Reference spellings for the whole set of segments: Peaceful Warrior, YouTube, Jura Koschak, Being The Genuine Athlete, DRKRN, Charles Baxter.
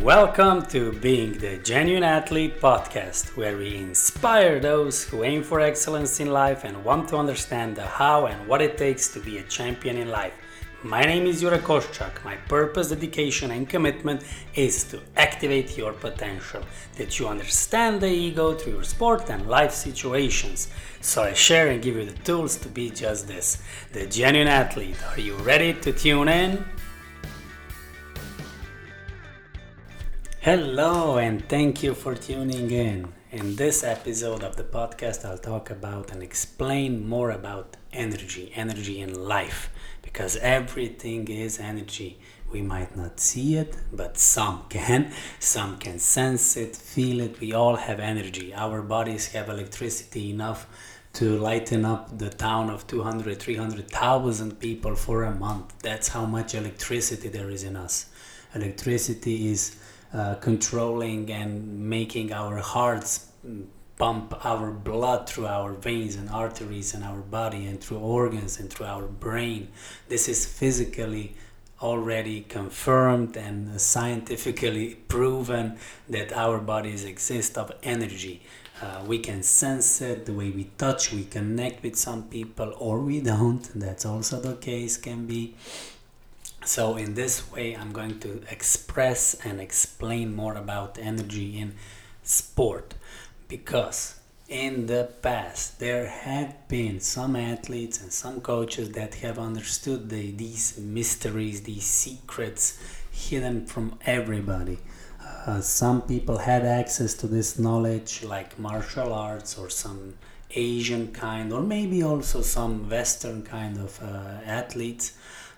Welcome to Being the Genuine Athlete podcast, where we inspire those who aim for excellence in life and want to understand the how and what it takes to be a champion in life. My name is Jura Koschak. My purpose, dedication and commitment is to activate your potential, that you understand the ego through your sport and life situations. So I share and give you the tools to be just this, the genuine athlete. Are you ready to tune in? Hello and thank you for tuning in. In this episode of the podcast, I'll talk about and explain more about energy in life, because everything is energy. We might not see it, but some can sense it, feel it. We all have energy. Our bodies have electricity enough to lighten up the town of 200, 300,000 people for a month. That's how much electricity there is in us. Electricity is controlling and making our hearts pump our blood through our veins and arteries and our body and through organs and through our brain. This is physically already confirmed and scientifically proven that our bodies exist of energy. We can sense it the way we touch, we connect with some people, or we don't. That's also the case can be. So in this way, I'm going to express and explain more about energy in sport, because in the past there have been some athletes and some coaches that have understood these mysteries, these secrets hidden from everybody. Some people had access to this knowledge, like martial arts or some Asian kind, or maybe also some Western kind of athletes.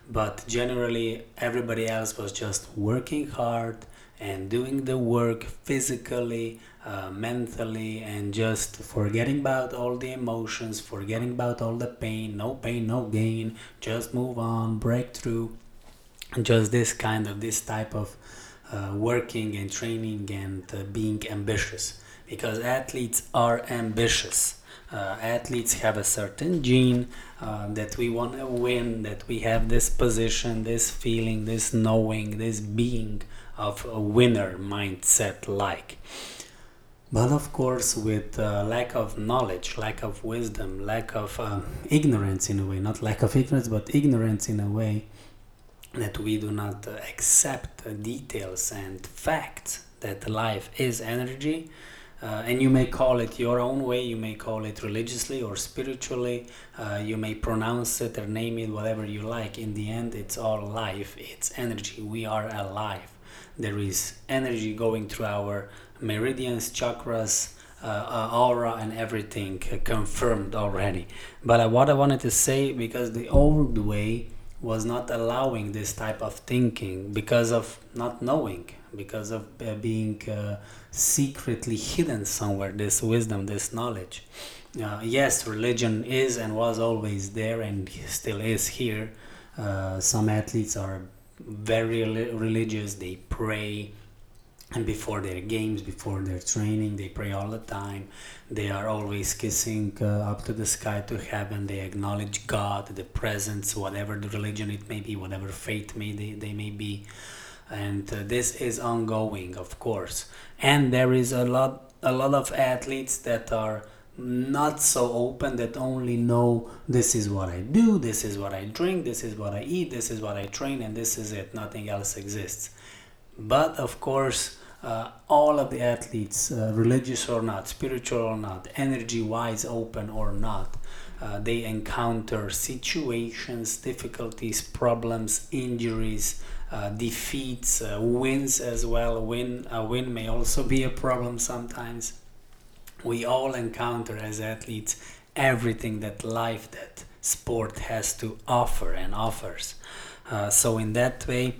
But generally, everybody else was just working hard and doing the work physically, mentally, and just forgetting about all the emotions, forgetting about all the pain, no gain, just move on, breakthrough, just this type of working and training and being ambitious, because athletes are ambitious. Athletes have a certain gene that we want to win, that we have this position, this feeling, this knowing, this being of a winner mindset like. But of course, with lack of knowledge, lack of wisdom, lack of ignorance in a way, not lack of ignorance, but ignorance in a way that we do not accept details and facts that life is energy. And you may call it your own way, you may call it religiously or spiritually, you may pronounce it or name it whatever you like. In the end, it's all life, it's energy, we are alive. There is energy going through our meridians, chakras, aura and everything confirmed already. But what I wanted to say, because the old way was not allowing this type of thinking, because of not knowing, because of being secretly hidden somewhere, this wisdom, this knowledge. Yes, religion is and was always there and still is here. Some athletes are very religious, they pray, and before their games, before their training, they pray all the time. They are always kissing up to the sky to heaven. They acknowledge God, the presence, whatever the religion it may be, whatever faith they may be. And this is ongoing, of course. And there is a lot of athletes that are not so open, that only know this is what I do, this is what I drink, this is what I eat, this is what I train, and this is it, nothing else exists. But of course, all of the athletes, religious or not, spiritual or not, energy wise open or not, they encounter situations, difficulties, problems, injuries, defeats, wins as well. A win may also be a problem sometimes. We all encounter as athletes everything that life, that sport has to offer and offers. So in that way,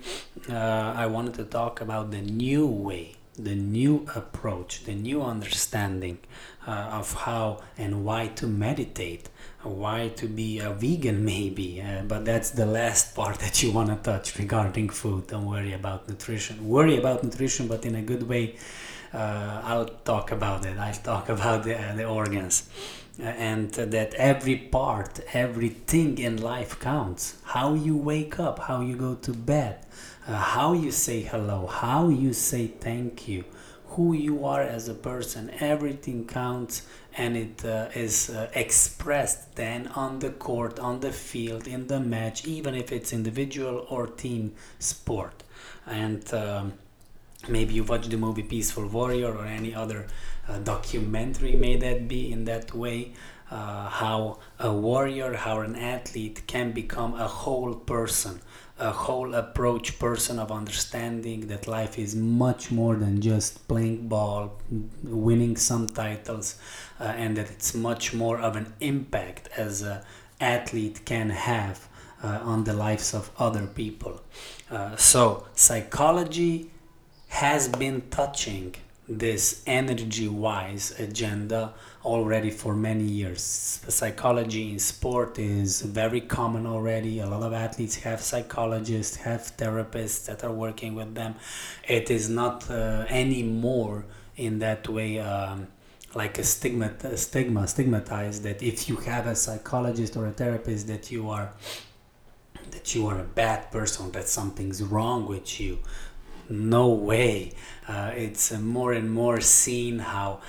I wanted to talk about the new way, the new approach, the new understanding of how and why to meditate, why to be a vegan maybe, but that's the last part that you want to touch regarding food. Don't worry about nutrition. Worry about nutrition, but in a good way. I'll talk about it. I'll talk about the organs. and that every part, everything in life counts. How you wake up, how you go to bed, how you say hello, how you say thank you, who you are as a person, everything counts, and it is expressed then on the court, on the field, in the match, even if it's individual or team sport. And maybe you watch the movie Peaceful Warrior or any other documentary, may that be in that way, how a warrior, how an athlete can become a whole person, a whole approach person of understanding that life is much more than just playing ball, winning some titles, and that it's much more of an impact as an athlete can have on the lives of other people. So psychology has been touching this energy-wise agenda already for many years. Psychology in sport is very common already. A lot of athletes have psychologists, have therapists that are working with them. It is not anymore in that way like stigmatized that if you have a psychologist or a therapist that you are a bad person, that something's wrong with you. No way. It's more and more seen how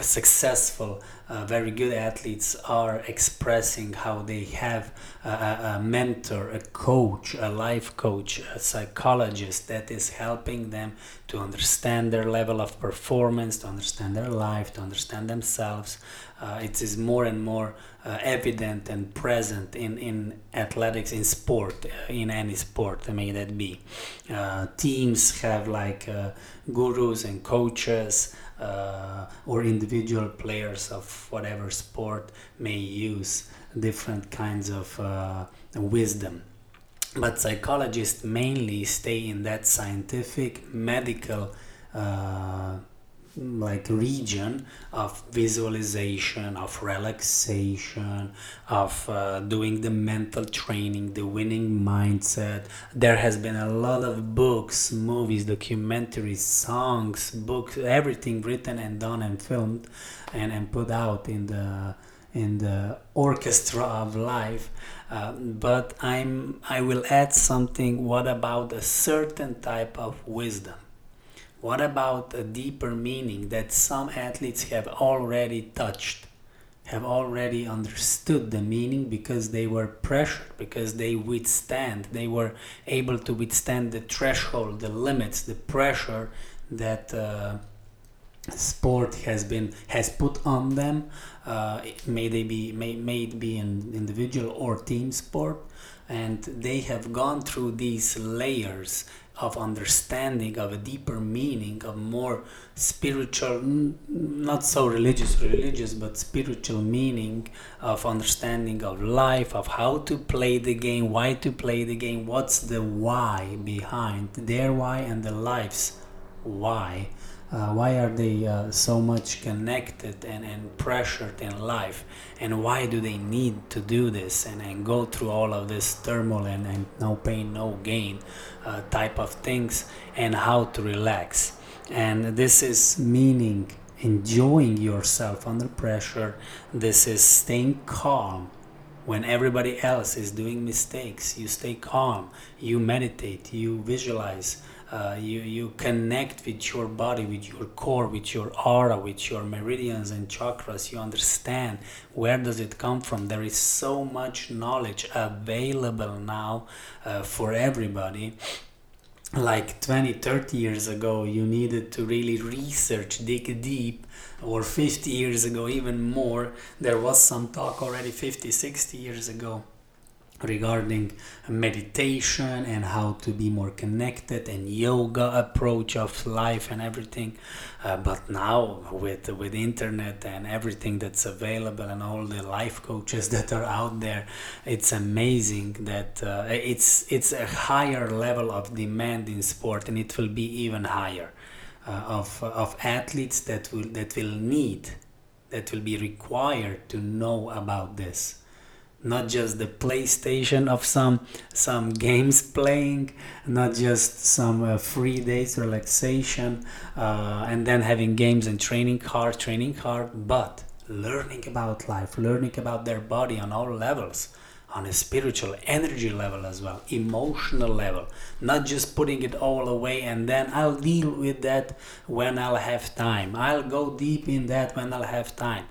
successful, very good athletes are expressing how they have a mentor, a coach, a life coach, a psychologist that is helping them to understand their level of performance, to understand their life, to understand themselves. It is more and more evident and present in athletics, in sport, in any sport, may that be. Teams have like gurus and coaches or individual players of whatever sport may use different kinds of wisdom. But psychologists mainly stay in that scientific, medical like region of visualization, of relaxation, of doing the mental training, the winning mindset. There has been a lot of books, movies, documentaries, songs, books, everything written and done and filmed and put out in the orchestra of life. But I will add something. What about a certain type of wisdom? What about a deeper meaning that some athletes have already touched, have already understood the meaning because they were pressured, because they were able to withstand the threshold, the limits, the pressure that sport has put on them, may it be an individual or team sport, and they have gone through these layers of understanding, of a deeper meaning, of more spiritual, not so religious, but spiritual meaning, of understanding of life, of how to play the game, why to play the game, what's the why behind their why and the life's why. Why are they so much connected and pressured in life? And why do they need to do this and go through all of this turmoil and no pain, no gain type of things, and how to relax? And this is meaning enjoying yourself under pressure. This is staying calm. When everybody else is doing mistakes, you stay calm, you meditate, you visualize. You connect with your body, with your core, with your aura, with your meridians and chakras. You understand where does it come from. There is so much knowledge available now for everybody. Like 20-30 years ago, you needed to really research, dig deep, or 50 years ago, even more. There was some talk already 50-60 years ago regarding meditation and how to be more connected, and yoga approach of life and everything, but now with internet and everything that's available and all the life coaches that are out there, it's amazing that it's a higher level of demand in sport, and it will be even higher of athletes that will be required to know about this. Not just the PlayStation of some games playing, not just some free days relaxation, and then having games and training hard, but learning about life, learning about their body on all levels, on a spiritual energy level as well, emotional level, not just putting it all away and then I'll deal with that when I'll have time. I'll go deep in that when I'll have time.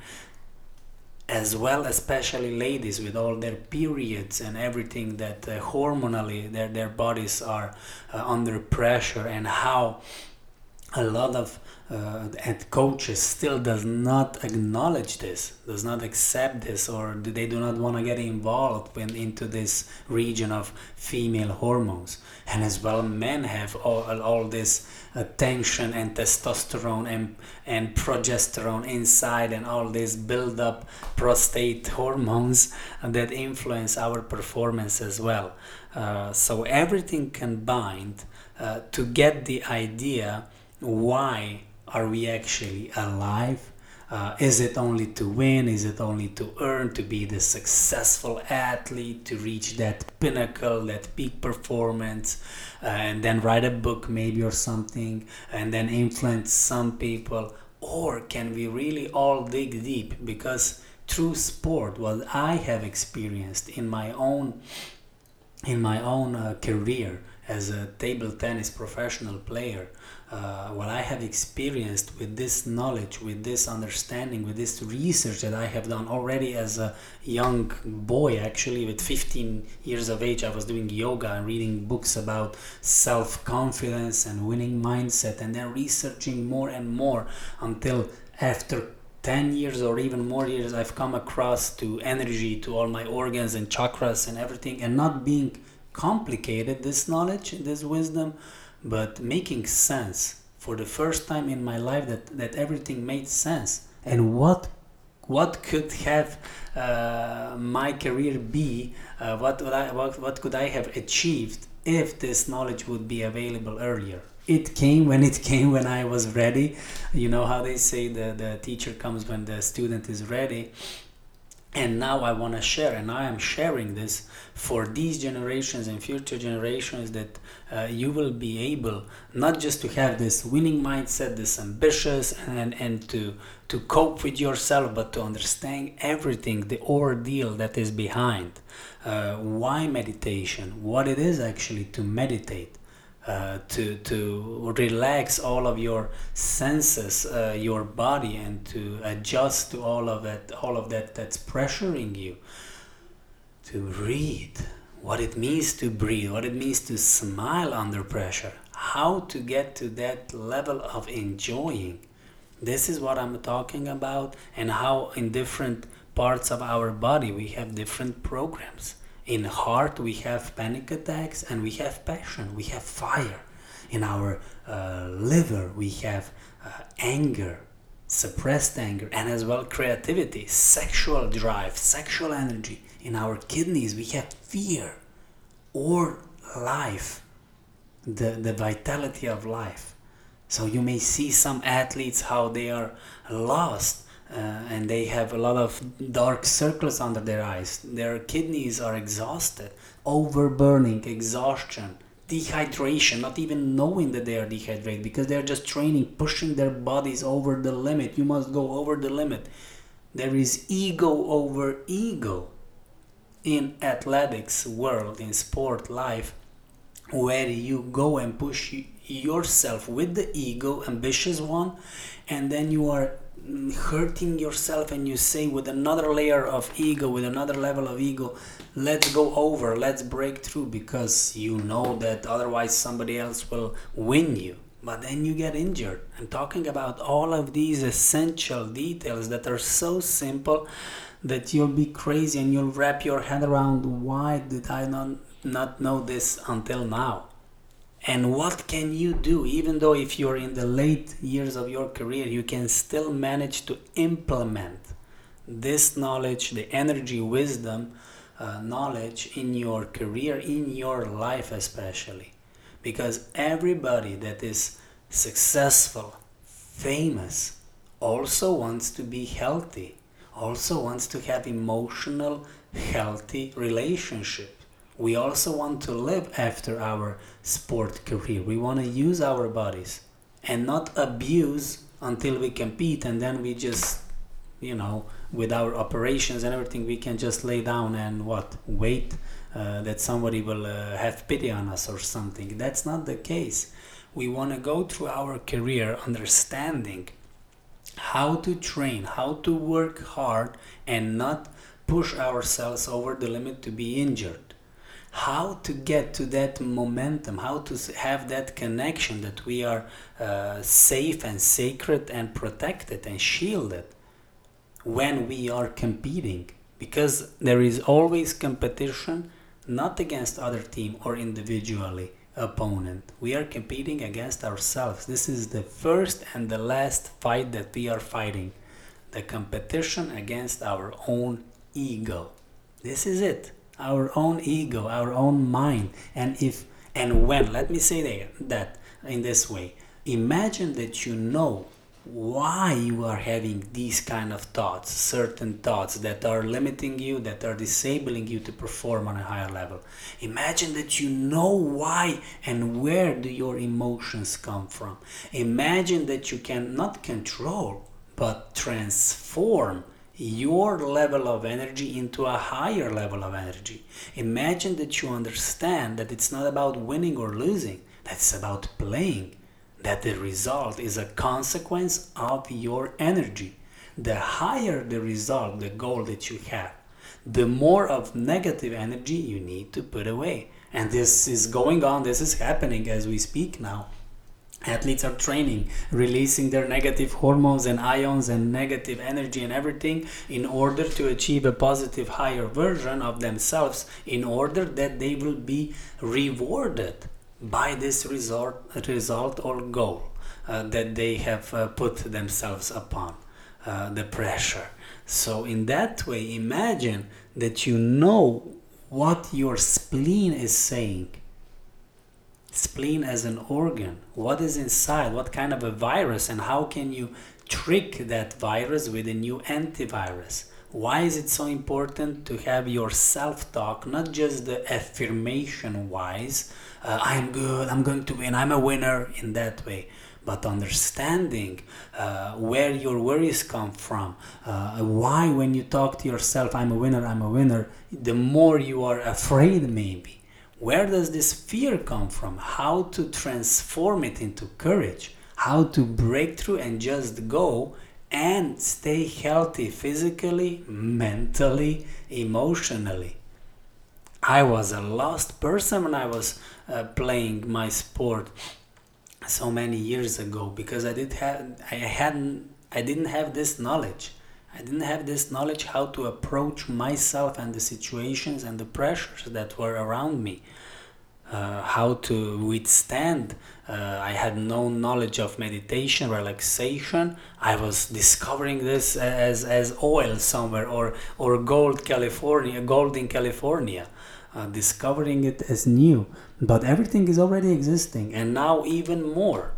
As well, especially ladies with all their periods and everything that hormonally their bodies are under pressure, and how a lot of and coaches still does not acknowledge this, does not accept this, or they do not want to get involved into this region of female hormones. And as well, men have all this tension and testosterone and progesterone inside, and all this build up prostate hormones that influence our performance as well. So everything combined to get the idea, why are we actually alive? Is it only to win? Is it only to earn, to be the successful athlete, to reach that pinnacle, that peak performance, and then write a book maybe or something, and then influence some people? Or can we really all dig deep? Because through sport, what I have experienced in my own career as a table tennis professional player, what I have experienced with this knowledge, with this understanding, with this research that I have done already as a young boy, actually with 15 years of age, I was doing yoga and reading books about self-confidence and winning mindset, and then researching more and more until after 10 years or even more years, I've come across to energy, to all my organs and chakras and everything, and not being complicated, this knowledge, this wisdom, but making sense for the first time in my life, that everything made sense. And what could have my career be, what could I have achieved if this knowledge would be available earlier? It came when I was ready. You know how they say the teacher comes when the student is ready. And now I want to share, and I am sharing this for these generations and future generations, that you will be able not just to have this winning mindset, this ambitious, and to cope with yourself, but to understand everything, the ordeal that is behind. Why meditation? What it is actually to meditate. To relax all of your senses, your body, and to adjust to all of that that's pressuring you. To breathe, what it means to breathe, what it means to smile under pressure, how to get to that level of enjoying. This is what I'm talking about, and how in different parts of our body we have different programs. In heart we have panic attacks, and we have passion, we have fire. In our liver we have anger, suppressed anger, and as well creativity, sexual drive, sexual energy. In our kidneys we have fear or life, the vitality of life. So you may see some athletes how they are lost, and they have a lot of dark circles under their eyes. Their kidneys are exhausted, overburning, exhaustion, dehydration, not even knowing that they are dehydrated, because they're just training, pushing their bodies over the limit. You must go over the limit. There is ego over ego in athletics world, in sport life, where you go and push yourself with the ego, ambitious one, and then you are hurting yourself, and you say with another layer of ego, with another level of ego, let's go over, let's break through, because you know that otherwise somebody else will win you, but then you get injured. I'm talking about all of these essential details that are so simple that you'll be crazy and you'll wrap your head around, why did I not know this until now? And what can you do? Even though if you're in the late years of your career, you can still manage to implement this knowledge, the energy, wisdom, knowledge in your career, in your life especially. Because everybody that is successful, famous, also wants to be healthy, also wants to have emotional, healthy relationships. We also want to live after our sport career. We want to use our bodies and not abuse until we compete, and then we just you know, with our operations and everything, we can just lay down and wait that somebody will have pity on us or something. That's not the case. We want to go through our career understanding how to train, how to work hard and not push ourselves over the limit to be injured, how to get to that momentum, how to have that connection that we are safe and sacred and protected and shielded when we are competing, because there is always competition, not against other team or individually opponent. We are competing against ourselves. This is the first and the last fight that we are fighting, the competition against our own ego. This is it, our own ego, our own mind. And if and when, let me say that in this way, imagine that you know why you are having these kind of thoughts, certain thoughts that are limiting you, that are disabling you to perform on a higher level. Imagine that you know why and where do your emotions come from. Imagine that you can not control but transform your level of energy into a higher level of energy. Imagine that you understand that it's not about winning or losing, that's about playing, that the result is a consequence of your energy. The higher the result, the goal that you have, the more of negative energy you need to put away. And this is going on, this is happening as we speak now. Athletes are training, releasing their negative hormones and ions and negative energy and everything in order to achieve a positive higher version of themselves, in order that they will be rewarded by this result or goal that they have put themselves upon, the pressure. So in that way, imagine that you know what your spleen is saying. Spleen as an organ, what is inside, what kind of a virus, and how can you trick that virus with a new antivirus? Why is it so important to have your self-talk, not just the affirmation-wise, I'm good, I'm going to win, I'm a winner, in that way, but understanding where your worries come from, why when you talk to yourself, I'm a winner, the more you are afraid maybe. Where does this fear come from? How to transform it into courage, how to break through and just go and stay healthy physically, mentally, emotionally. I was a lost person when I was playing my sport so many years ago, because I didn't have this knowledge. I didn't have this knowledge how to approach myself and the situations and the pressures that were around me, how to withstand. I had no knowledge of meditation, relaxation. I was discovering this as oil somewhere or gold in California, discovering it as new. But everything is already existing, and now even more.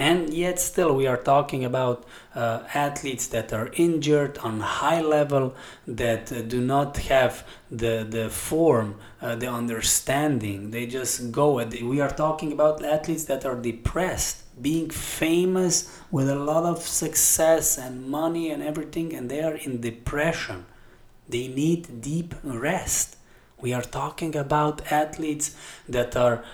And yet still we are talking about athletes that are injured on high level, that do not have the form, the understanding. They just go at it. We are talking about athletes that are depressed, being famous with a lot of success and money and everything, and they are in depression. They need deep rest. We are talking about athletes that are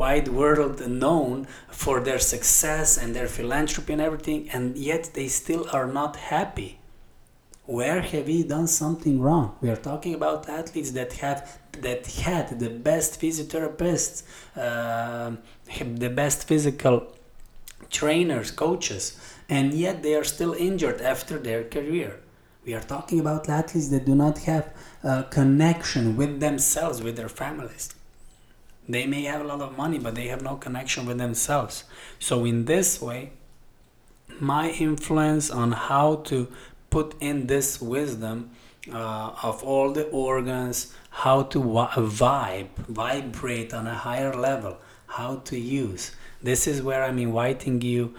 wide world known for their success and their philanthropy and everything, and yet they still are not happy. Where have we done something wrong? We are talking about athletes that had the best physiotherapists, the best physical trainers, coaches, and yet they are still injured after their career. We are talking about athletes that do not have a connection with themselves, with their families. They may have a lot of money, but they have no connection with themselves. So in this way, my influence on how to put in this wisdom of all the organs, how to vibrate on a higher level, how to use This is where I'm inviting you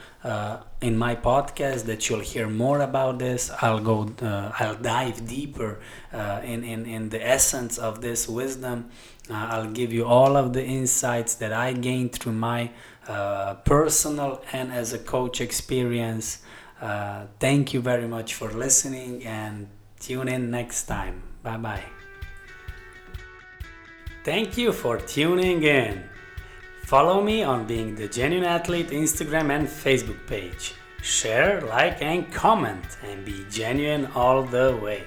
in my podcast, that you'll hear more about this. I'll dive deeper in the essence of this wisdom. I'll give you all of the insights that I gained through my personal and as a coach experience. Thank you very much for listening, and tune in next time. Bye-bye. Thank you for tuning in. Follow me on Being the Genuine Athlete Instagram and Facebook page. Share, like, and comment, and be genuine all the way.